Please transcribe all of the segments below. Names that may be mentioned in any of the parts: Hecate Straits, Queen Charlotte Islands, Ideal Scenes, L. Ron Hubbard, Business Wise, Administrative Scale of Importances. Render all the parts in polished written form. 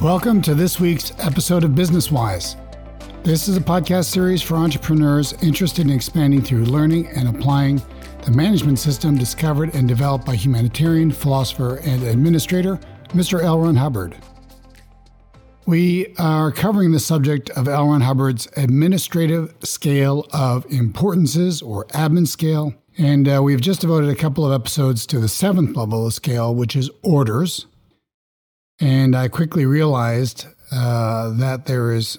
Welcome to this week's episode of Business Wise. This is a podcast series for entrepreneurs interested in expanding through learning and applying the management system discovered and developed by humanitarian, philosopher, and administrator, Mr. L. Ron Hubbard. We are covering the subject of L. Ron Hubbard's Administrative Scale of Importances, or Admin Scale, and we've just devoted a couple of episodes to the seventh level of scale, which is orders. And I quickly realized that there is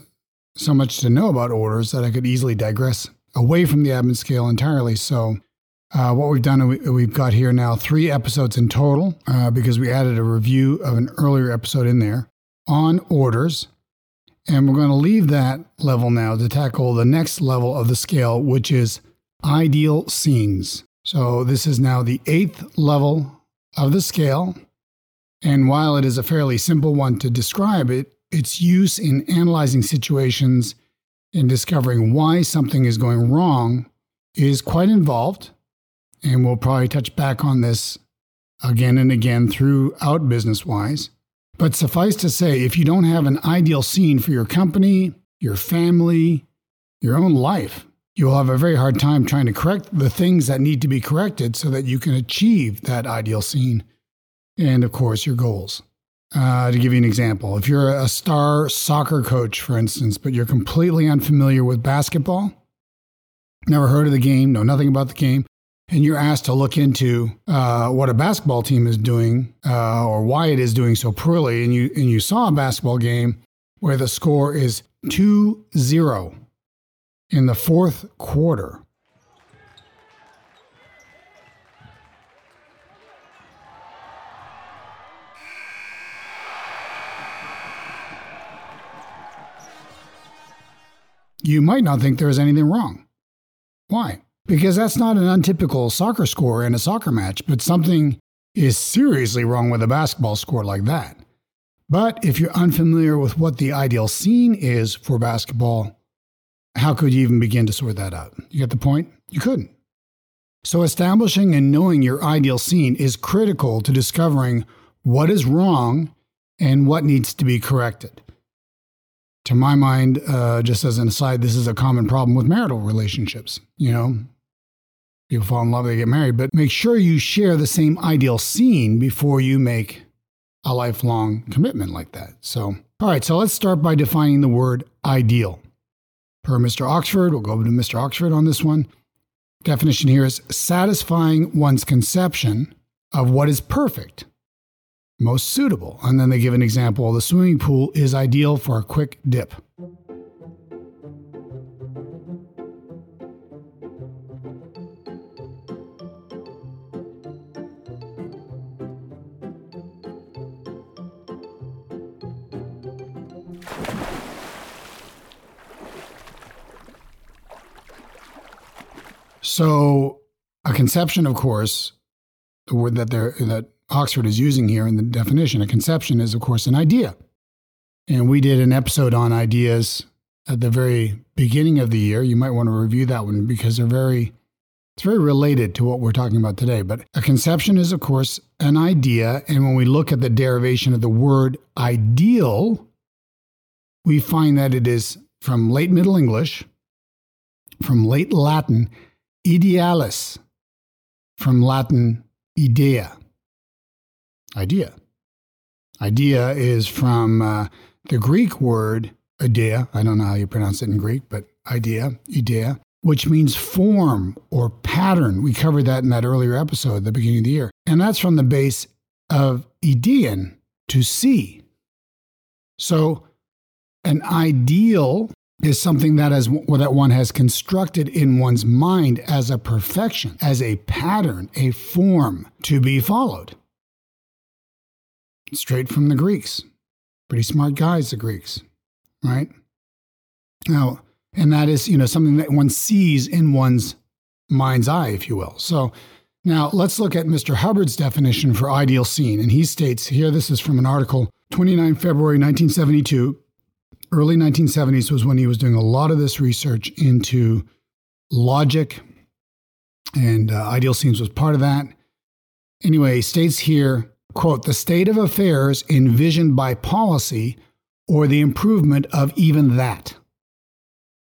so much to know about orders that I could easily digress away from the admin scale entirely. So what we've done, we've got here now 3 episodes in total because we added a review of an earlier episode in there on orders. And we're going to leave that level now to tackle the next level of the scale, which is ideal scenes. So this is now the 8th level of the scale. And while it is a fairly simple one to describe, its use in analyzing situations and discovering why something is going wrong is quite involved. And we'll probably touch back on this again and again throughout Business Wise. But suffice to say, if you don't have an ideal scene for your company, your family, your own life, you will have a very hard time trying to correct the things that need to be corrected so that you can achieve that ideal scene. And, of course, your goals. To give you an example, if you're a star soccer coach, for instance, but you're completely unfamiliar with basketball, never heard of the game, know nothing about the game, and you're asked to look into what a basketball team is doing or why it is doing so poorly, and you saw a basketball game where the score is 2-0 in the 4th quarter. You might not think there is anything wrong. Why? Because that's not an untypical soccer score in a soccer match, but something is seriously wrong with a basketball score like that. But if you're unfamiliar with what the ideal scene is for basketball, how could you even begin to sort that out? You get the point? You couldn't. So establishing and knowing your ideal scene is critical to discovering what is wrong and what needs to be corrected. To my mind, just as an aside, this is a common problem with marital relationships. You know, people fall in love, they get married, but make sure you share the same ideal scene before you make a lifelong commitment like that. So, all right, so let's start by defining the word ideal. Per Mr. Oxford, we'll go over to Mr. Oxford on this one. Definition here is satisfying one's conception of what is perfect, most suitable. And then they give an example. The swimming pool is ideal for a quick dip. So a conception, of course, the word that Oxford is using here in the definition. A conception is, of course, an idea. And we did an episode on ideas at the very beginning of the year. You might want to review that one because it's very related to what we're talking about today. But a conception is, of course, an idea. And when we look at the derivation of the word ideal, we find that it is from late Middle English, from late Latin, idealis, from Latin, idea. Idea is from the Greek word idea. I don't know how you pronounce it in Greek, but idea, which means form or pattern. We covered that in that earlier episode at the beginning of the year. And that's from the base of idean, to see. So an ideal is something that one has constructed in one's mind as a perfection, as a pattern, a form to be followed. Straight from the Greeks. Pretty smart guys, the Greeks, right? Now, and that is, something that one sees in one's mind's eye, if you will. So now let's look at Mr. Hubbard's definition for ideal scene. And he states here, this is from an article, 29 February 1972. Early 1970s was when he was doing a lot of this research into logic, and ideal scenes was part of that. Anyway, he states here, quote, the state of affairs envisioned by policy or the improvement of even that.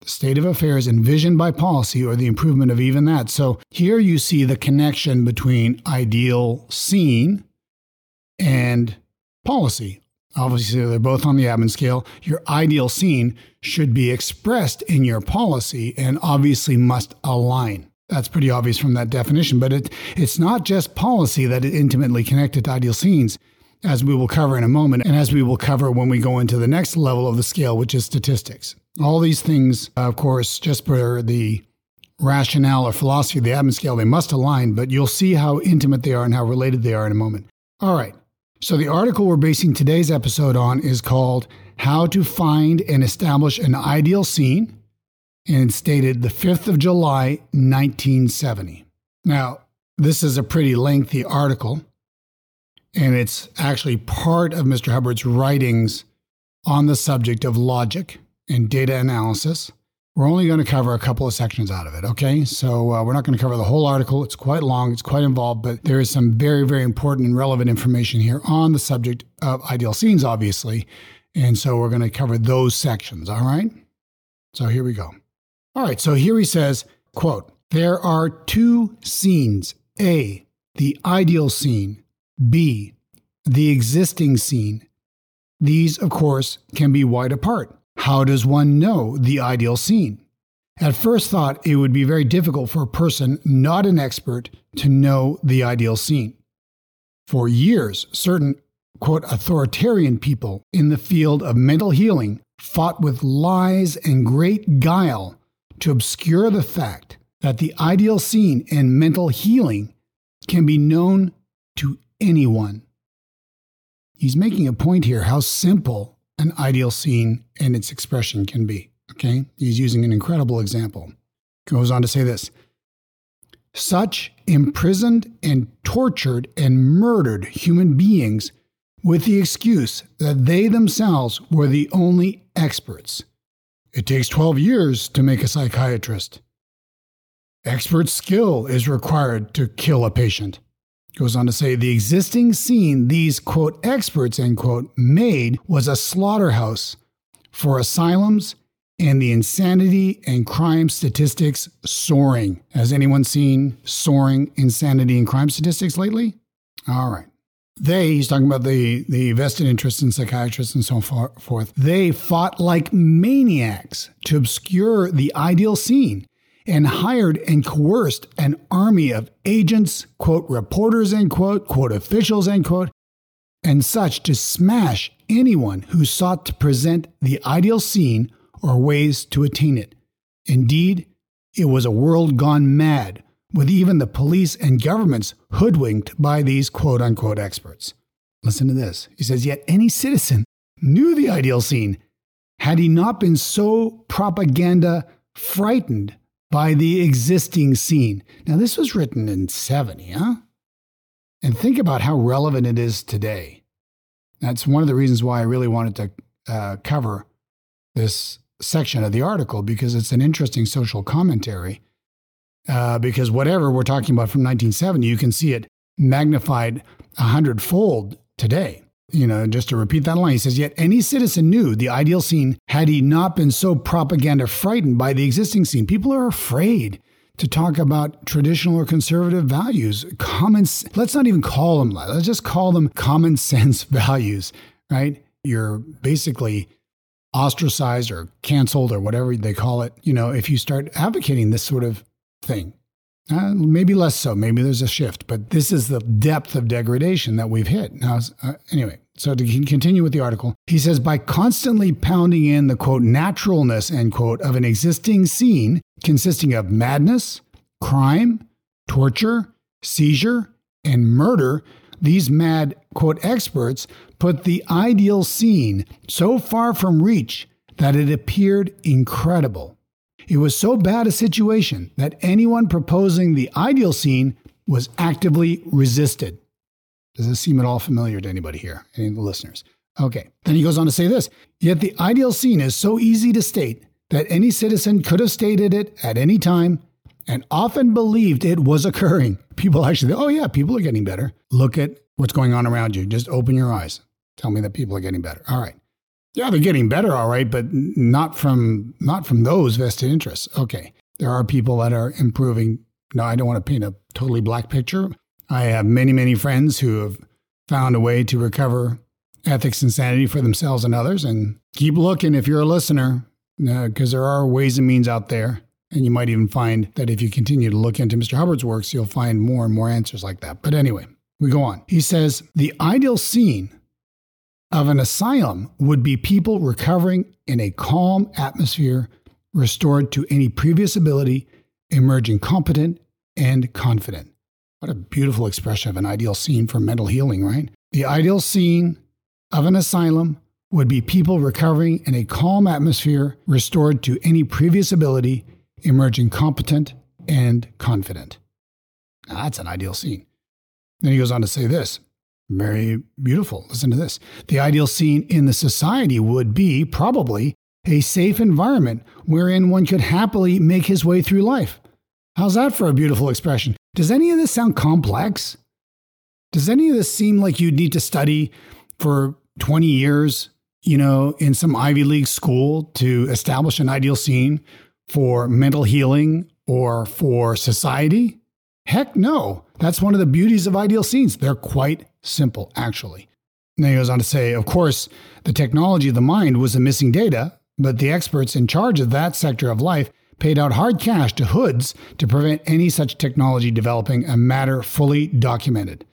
The state of affairs envisioned by policy or the improvement of even that. So here you see the connection between ideal scene and policy. Obviously, they're both on the admin scale. Your ideal scene should be expressed in your policy and obviously must align. That's pretty obvious from that definition, but it's not just policy that is intimately connected to ideal scenes, as we will cover in a moment, and as we will cover when we go into the next level of the scale, which is statistics. All these things, of course, just per the rationale or philosophy of the admin scale, they must align, but you'll see how intimate they are and how related they are in a moment. All right. So the article we're basing today's episode on is called How to Find and Establish an Ideal Scene, and it's dated the 5th of July, 1970. Now, this is a pretty lengthy article, and it's actually part of Mr. Hubbard's writings on the subject of logic and data analysis. We're only going to cover a couple of sections out of it, okay? So we're not going to cover the whole article. It's quite long, it's quite involved, but there is some very, very important and relevant information here on the subject of ideal scenes, obviously. And so we're going to cover those sections, all right? So here we go. All right, so here he says, quote, "There are two scenes, A, the ideal scene, B, the existing scene. These, of course, can be wide apart. How does one know the ideal scene? At first thought, it would be very difficult for a person not an expert to know the ideal scene. For years, certain, quote, authoritarian people in the field of mental healing fought with lies and great guile to obscure the fact that the ideal scene in mental healing can be known to anyone." He's making a point here how simple an ideal scene and its expression can be, okay? He's using an incredible example. Goes on to say this, "Such imprisoned and tortured and murdered human beings with the excuse that they themselves were the only experts. It takes 12 years to make a psychiatrist. Expert skill is required to kill a patient." Goes on to say, "The existing scene these, quote, experts, end quote, made was a slaughterhouse for asylums and the insanity and crime statistics soaring." Has anyone seen soaring insanity and crime statistics lately? All right. They, he's talking about the vested interests in psychiatrists and so forth, they fought like maniacs to obscure the ideal scene and hired and coerced an army of agents, quote, reporters, end quote, quote, officials, end quote, and such to smash anyone who sought to present the ideal scene or ways to attain it. Indeed, it was a world gone mad, with even the police and governments hoodwinked by these, quote, unquote, experts. Listen to this. He says, "Yet any citizen knew the ideal scene had he not been so propaganda frightened by the existing scene." Now, this was written in 70, huh? And think about how relevant it is today. That's one of the reasons why I really wanted to cover this section of the article, because it's an interesting social commentary. Because whatever we're talking about from 1970, you can see it magnified 100-fold today. You know, just to repeat that line, he says, "Yet any citizen knew the ideal scene had he not been so propaganda frightened by the existing scene." People are afraid to talk about traditional or conservative values. Let's not even call them that. Let's just call them common sense values, right? You're basically ostracized or canceled or whatever they call it, you know, if you start advocating this sort of thing. Maybe less so. Maybe there's a shift, but this is the depth of degradation that we've hit. Now, anyway, so to continue with the article, he says, "By constantly pounding in the, quote, naturalness, end quote, of an existing scene consisting of madness, crime, torture, seizure, and murder, these mad, quote, experts put the ideal scene so far from reach that it appeared incredible. It was so bad a situation that anyone proposing the ideal scene was actively resisted." Does this seem at all familiar to anybody here, any of the listeners? Okay. Then he goes on to say this, "Yet the ideal scene is so easy to state that any citizen could have stated it at any time and often believed it was occurring." People actually, oh yeah, people are getting better. Look at what's going on around you. Just open your eyes. Tell me that people are getting better. All right. Yeah, they're getting better, all right, but not from those vested interests. Okay, there are people that are improving. No, I don't want to paint a totally black picture. I have many, many friends who have found a way to recover ethics and sanity for themselves and others. And keep looking if you're a listener, because there are ways and means out there. And you might even find that if you continue to look into Mr. Hubbard's works, you'll find more and more answers like that. But anyway, we go on. He says, the ideal scene of an asylum would be people recovering in a calm atmosphere, restored to any previous ability, emerging competent and confident. What a beautiful expression of an ideal scene for mental healing, right? The ideal scene of an asylum would be people recovering in a calm atmosphere, restored to any previous ability, emerging competent and confident. Now, that's an ideal scene. Then he goes on to say this. Very beautiful. Listen to this. The ideal scene in the society would be probably a safe environment wherein one could happily make his way through life. How's that for a beautiful expression? Does any of this sound complex? Does any of this seem like you'd need to study for 20 years, in some Ivy League school to establish an ideal scene for mental healing or for society? Heck no. That's one of the beauties of ideal scenes. They're quite simple, actually. And then he goes on to say, of course, the technology of the mind was the missing data, but the experts in charge of that sector of life paid out hard cash to hoods to prevent any such technology developing, a matter fully documented.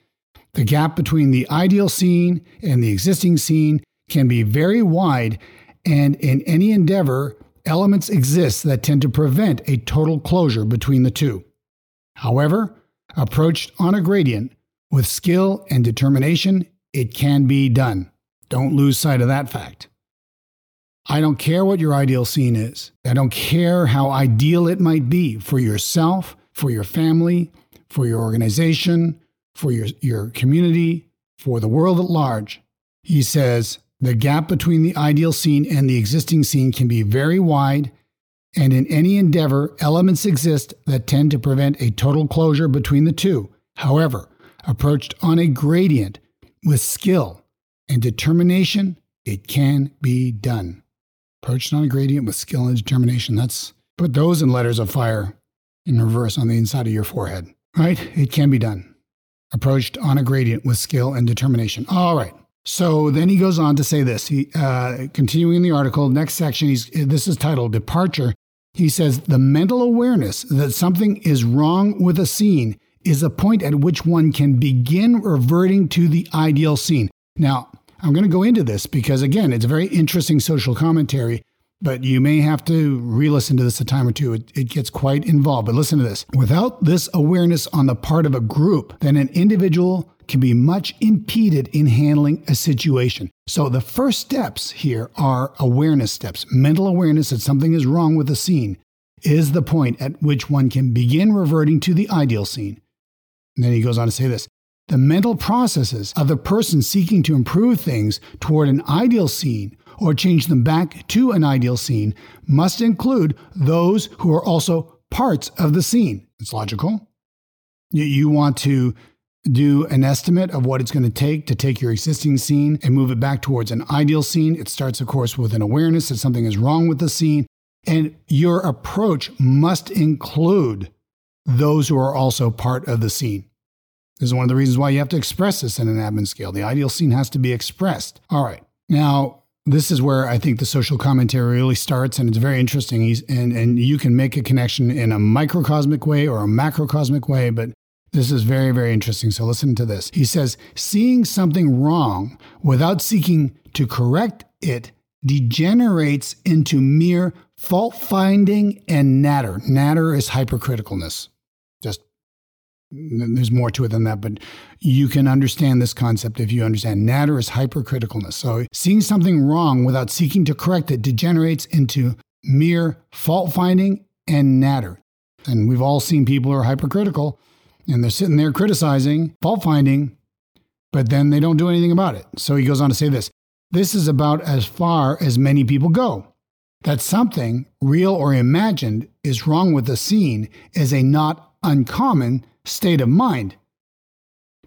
The gap between the ideal scene and the existing scene can be very wide, and in any endeavor, elements exist that tend to prevent a total closure between the two. However, approached on a gradient, with skill and determination, it can be done. Don't lose sight of that fact. I don't care what your ideal scene is. I don't care how ideal it might be for yourself, for your family, for your organization, for your community, for the world at large. He says, the gap between the ideal scene and the existing scene can be very wide, and in any endeavor, elements exist that tend to prevent a total closure between the two. However, approached on a gradient, with skill and determination, it can be done. Approached on a gradient with skill and determination. That's put those in letters of fire in reverse on the inside of your forehead, right? It can be done. Approached on a gradient with skill and determination. All right. So then he goes on to say this. He continuing in the article, next section, this is titled Departure. He says, the mental awareness that something is wrong with a scene is a point at which one can begin reverting to the ideal scene. Now, I'm going to go into this because, again, it's a very interesting social commentary, but you may have to re-listen to this a time or two. It gets quite involved, but listen to this. Without this awareness on the part of a group, then an individual can be much impeded in handling a situation. So the first steps here are awareness steps. Mental awareness that something is wrong with the scene is the point at which one can begin reverting to the ideal scene. And then he goes on to say this. The mental processes of the person seeking to improve things toward an ideal scene or change them back to an ideal scene must include those who are also parts of the scene. It's logical. You want to do an estimate of what it's going to take your existing scene and move it back towards an ideal scene. It starts, of course, with an awareness that something is wrong with the scene. And your approach must include those who are also part of the scene. This is one of the reasons why you have to express this in an admin scale. The ideal scene has to be expressed. All right. Now, this is where I think the social commentary really starts, and it's very interesting. And you can make a connection in a microcosmic way or a macrocosmic way, but this is very, very interesting. So listen to this. He says, seeing something wrong without seeking to correct it degenerates into mere fault-finding and natter. Natter is hypercriticalness. Just, there's more to it than that, but you can understand this concept if you understand. Natter is hypercriticalness. So seeing something wrong without seeking to correct it degenerates into mere fault-finding and natter. And we've all seen people who are hypercritical, and they're sitting there criticizing, fault-finding, but then they don't do anything about it. So he goes on to say this. This is about as far as many people go. That something, real or imagined, is wrong with the scene is a not uncommon state of mind.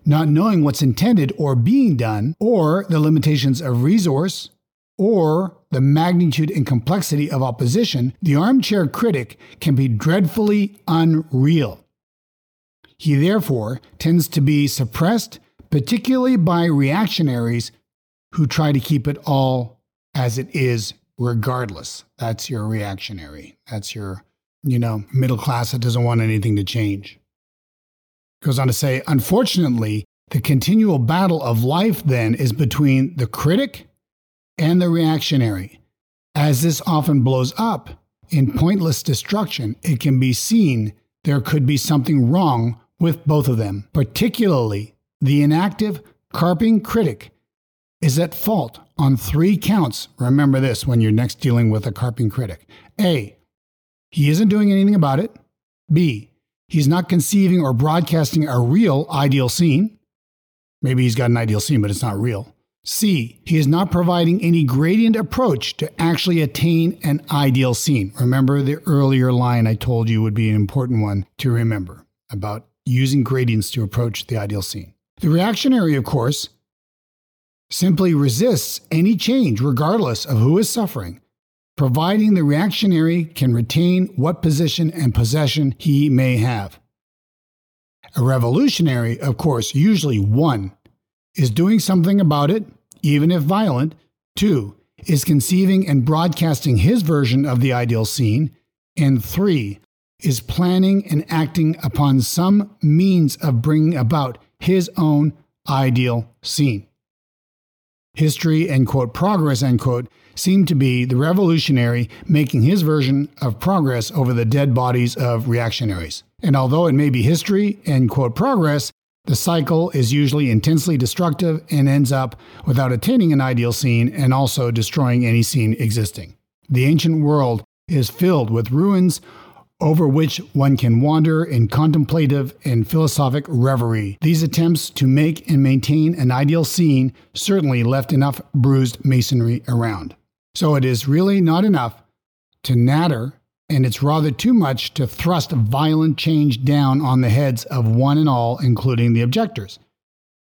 Not knowing what's intended or being done, or the limitations of resource, or the magnitude and complexity of opposition, the armchair critic can be dreadfully unreal. He therefore tends to be suppressed, particularly by reactionaries who try to keep it all as it is regardless. That's your reactionary. That's your, middle class that doesn't want anything to change. Goes on to say, unfortunately, the continual battle of life then is between the critic and the reactionary. As this often blows up in pointless destruction, it can be seen there could be something wrong with both of them. Particularly, the inactive, carping critic is at fault on three counts. Remember this when you're next dealing with a carping critic. A, he isn't doing anything about it. B, he's not conceiving or broadcasting a real ideal scene. Maybe he's got an ideal scene, but it's not real. C, he is not providing any gradient approach to actually attain an ideal scene. Remember the earlier line I told you would be an important one to remember about using gradients to approach the ideal scene. The reactionary, of course, simply resists any change regardless of who is suffering, providing the reactionary can retain what position and possession he may have. A revolutionary, of course, usually one, is doing something about it, even if violent. Two, is conceiving and broadcasting his version of the ideal scene. And three, is planning and acting upon some means of bringing about his own ideal scene. History and, quote, progress, end quote, seem to be the revolutionary making his version of progress over the dead bodies of reactionaries. And although it may be history and, quote, progress, the cycle is usually intensely destructive and ends up without attaining an ideal scene and also destroying any scene existing. The ancient world is filled with ruins over which one can wander in contemplative and philosophic reverie. These attempts to make and maintain an ideal scene certainly left enough bruised masonry around. So it is really not enough to natter, and it's rather too much to thrust violent change down on the heads of one and all, including the objectors.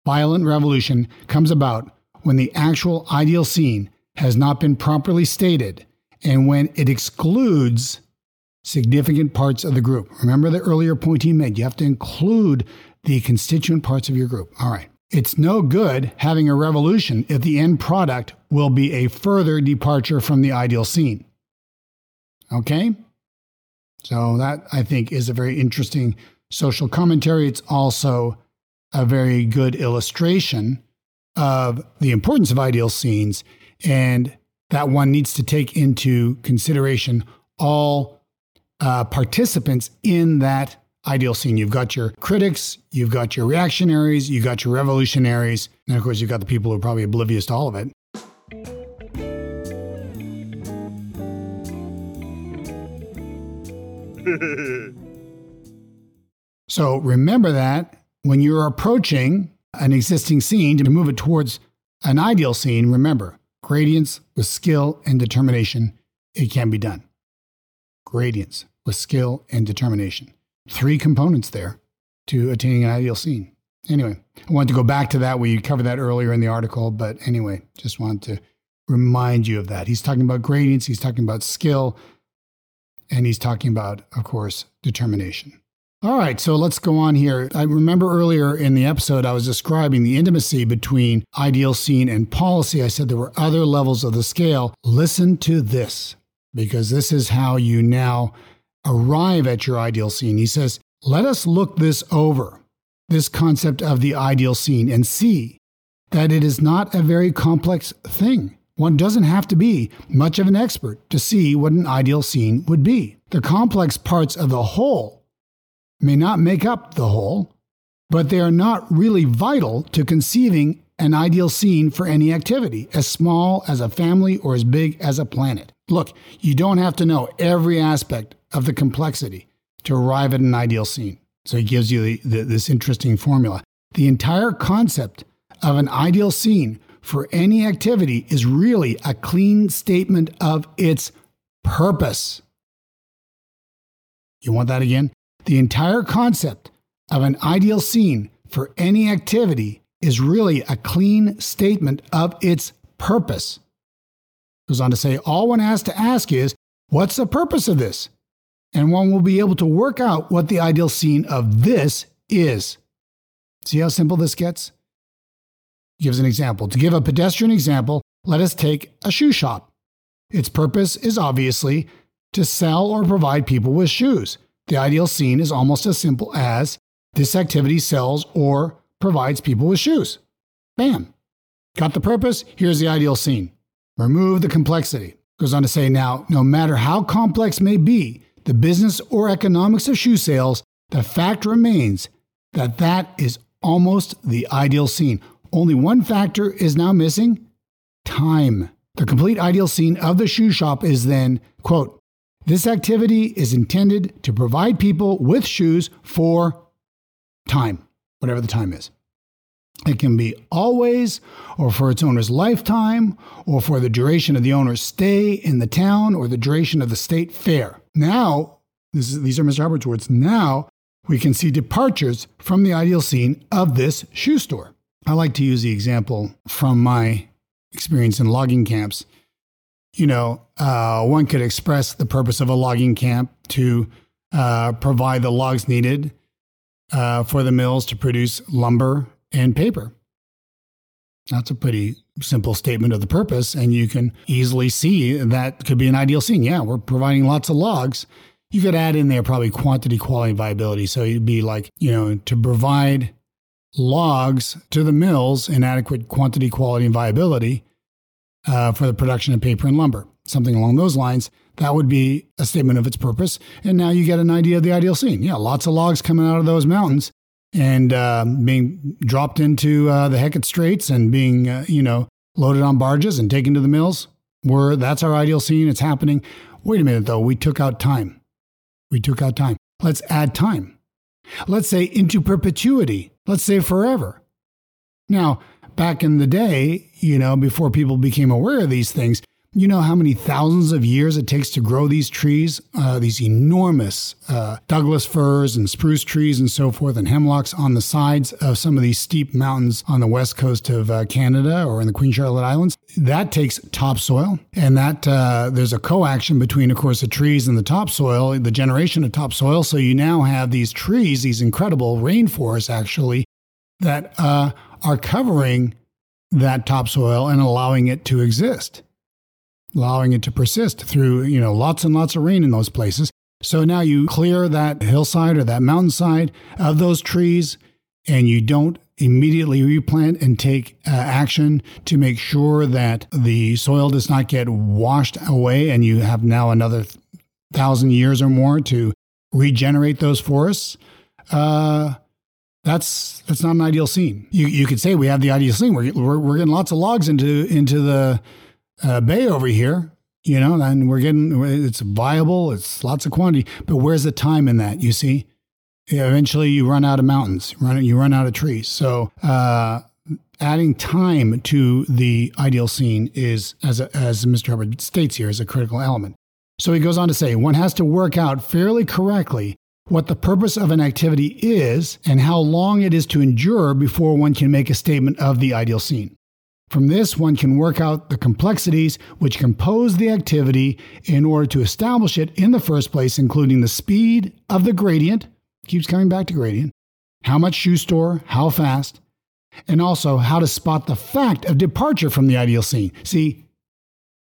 Violent revolution comes about when the actual ideal scene has not been properly stated and when it excludes significant parts of the group. Remember the earlier point he made. You have to include the constituent parts of your group. All right. It's no good having a revolution if the end product will be a further departure from the ideal scene. Okay? So that, I think, is a very interesting social commentary. It's also a very good illustration of the importance of ideal scenes and that one needs to take into consideration all participants in that ideal scene. You've got your critics, you've got your reactionaries, you've got your revolutionaries, and of course you've got the people who are probably oblivious to all of it. So remember that when you're approaching an existing scene to move it towards an ideal scene, remember, gradients with skill and determination, it can be done. Gradients with skill and determination. Three components there to attaining an ideal scene. Anyway, I wanted to go back to that. We covered that earlier in the article, but anyway, just wanted to remind you of that. He's talking about gradients, he's talking about skill, and he's talking about, of course, determination. All right, so let's go on here. I remember earlier in the episode, I was describing the intimacy between ideal scene and policy. I said there were other levels of the scale. Listen to this, because this is how you now arrive at your ideal scene. He says, let us look this over, this concept of the ideal scene, and see that it is not a very complex thing. One doesn't have to be much of an expert to see what an ideal scene would be. The complex parts of the whole may not make up the whole, but they are not really vital to conceiving an ideal scene for any activity, as small as a family or as big as a planet. Look, you don't have to know every aspect of the complexity to arrive at an ideal scene. So he gives you this interesting formula. The entire concept of an ideal scene for any activity is really a clean statement of its purpose. You want that again? The entire concept of an ideal scene for any activity is really a clean statement of its purpose. Goes on to say, all one has to ask is, what's the purpose of this? And one will be able to work out what the ideal scene of this is. See how simple this gets? Gives an example. To give a pedestrian example, let us take a shoe shop. Its purpose is obviously to sell or provide people with shoes. The ideal scene is almost as simple as this activity sells or provides people with shoes. Bam. Got the purpose. Here's the ideal scene. Remove the complexity. Goes on to say, now, no matter how complex may be the business or economics of shoe sales, the fact remains that that is almost the ideal scene. Only one factor is now missing, time. The complete ideal scene of the shoe shop is then, quote, this activity is intended to provide people with shoes for time, whatever the time is. It can be always, or for its owner's lifetime, or for the duration of the owner's stay in the town, or the duration of the state fair. Now, these are Mr. Hubbard's words, now we can see departures from the ideal scene of this shoe store. I like to use the example from my experience in logging camps. You know, one could express the purpose of a logging camp to provide the logs needed for the mills to produce lumber and paper. That's a pretty simple statement of the purpose, and you can easily see that could be an ideal scene. Yeah, we're providing lots of logs. You could add in there probably quantity, quality, viability. So it'd be like, you know, to provide logs to the mills in adequate quantity, quality, and viability for the production of paper and lumber. Something along those lines. That would be a statement of its purpose. And now you get an idea of the ideal scene. Yeah, lots of logs coming out of those mountains and being dropped into the Hecate Straits and being, loaded on barges and taken to the mills. That's our ideal scene. It's happening. Wait a minute, though. We took out time. Let's add time. Let's say into perpetuity. Let's say forever. Now, back in the day, before people became aware of these things, you know how many thousands of years it takes to grow these trees, these enormous Douglas firs and spruce trees and so forth and hemlocks on the sides of some of these steep mountains on the west coast of Canada or in the Queen Charlotte Islands. That takes topsoil, and that there's a coaction between, of course, the trees and the topsoil, the generation of topsoil. So you now have these trees, these incredible rainforests, actually, that are covering that topsoil and allowing it to exist. Allowing it to persist through, lots and lots of rain in those places. So now you clear that hillside or that mountainside of those trees, and you don't immediately replant and take action to make sure that the soil does not get washed away, and you have now another 1,000 years or more to regenerate those forests. That's not an ideal scene. You could say we have the ideal scene. We're getting lots of logs into the bay over here, and it's viable, it's lots of quantity, but where's the time in that? You see, eventually you run out of mountains, you run out of trees. So adding time to the ideal scene is, as Mr. Hubbard states here, is a critical element. So he goes on to say, one has to work out fairly correctly what the purpose of an activity is and how long it is to endure before one can make a statement of the ideal scene. From this, one can work out the complexities which compose the activity in order to establish it in the first place, including the speed of the gradient, keeps coming back to gradient, how much shoe store, how fast, and also how to spot the fact of departure from the ideal scene. See,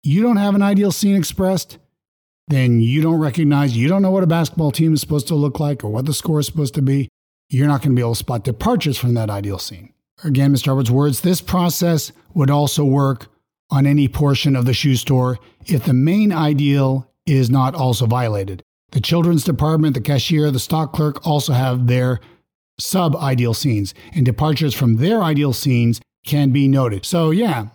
you don't have an ideal scene expressed, then you don't know what a basketball team is supposed to look like or what the score is supposed to be. You're not going to be able to spot departures from that ideal scene. Again, Mr. Hubbard's words, this process would also work on any portion of the shoe store if the main ideal is not also violated. The children's department, the cashier, the stock clerk also have their sub-ideal scenes, and departures from their ideal scenes can be noted. So yeah,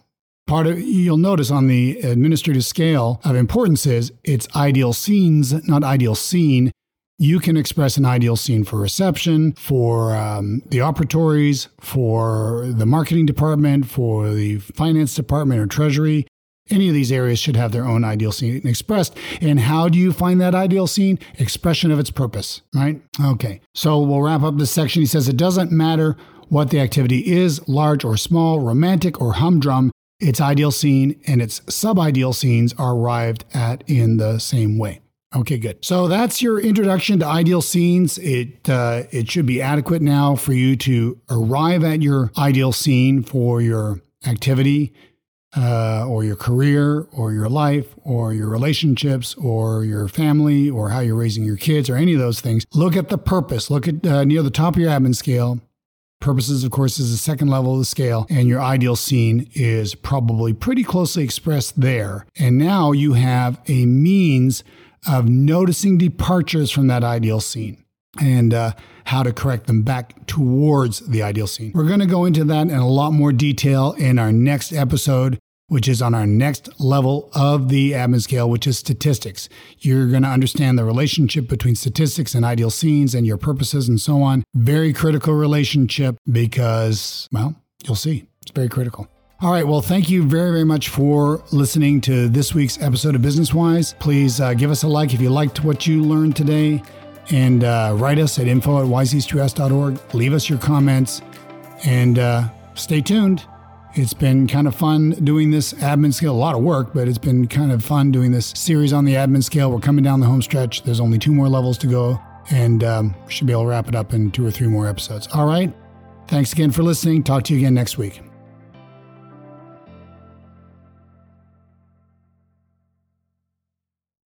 you'll notice on the administrative scale of importances, it's ideal scenes, not ideal scene. You can express an ideal scene for reception, for the operatories, for the marketing department, for the finance department or treasury. Any of these areas should have their own ideal scene expressed. And how do you find that ideal scene? Expression of its purpose, right? Okay, so we'll wrap up this section. He says, it doesn't matter what the activity is, large or small, romantic or humdrum. its ideal scene and its subideal scenes are arrived at in the same way. Okay, good. So that's your introduction to ideal scenes. It should be adequate now for you to arrive at your ideal scene for your activity or your career or your life or your relationships or your family or how you're raising your kids or any of those things. Look at the purpose. Look at near the top of your admin scale. Purposes, of course, is the second level of the scale, and your ideal scene is probably pretty closely expressed there. And now you have a means of noticing departures from that ideal scene and how to correct them back towards the ideal scene. We're going to go into that in a lot more detail in our next episode, which is on our next level of the admin scale, which is statistics. You're going to understand the relationship between statistics and ideal scenes and your purposes and so on. Very critical relationship because, well, you'll see. It's very critical. All right. Well, thank you very, very much for listening to this week's episode of Business Wise. Please give us a like if you liked what you learned today, and write us at info@wiseeast2s.org. Leave us your comments and stay tuned. It's been kind of fun doing this admin scale, a lot of work, but it's been kind of fun doing this series on the admin scale. We're coming down the home stretch. There's only 2 more levels to go, and we should be able to wrap it up in 2 or 3 more episodes. All right. Thanks again for listening. Talk to you again next week.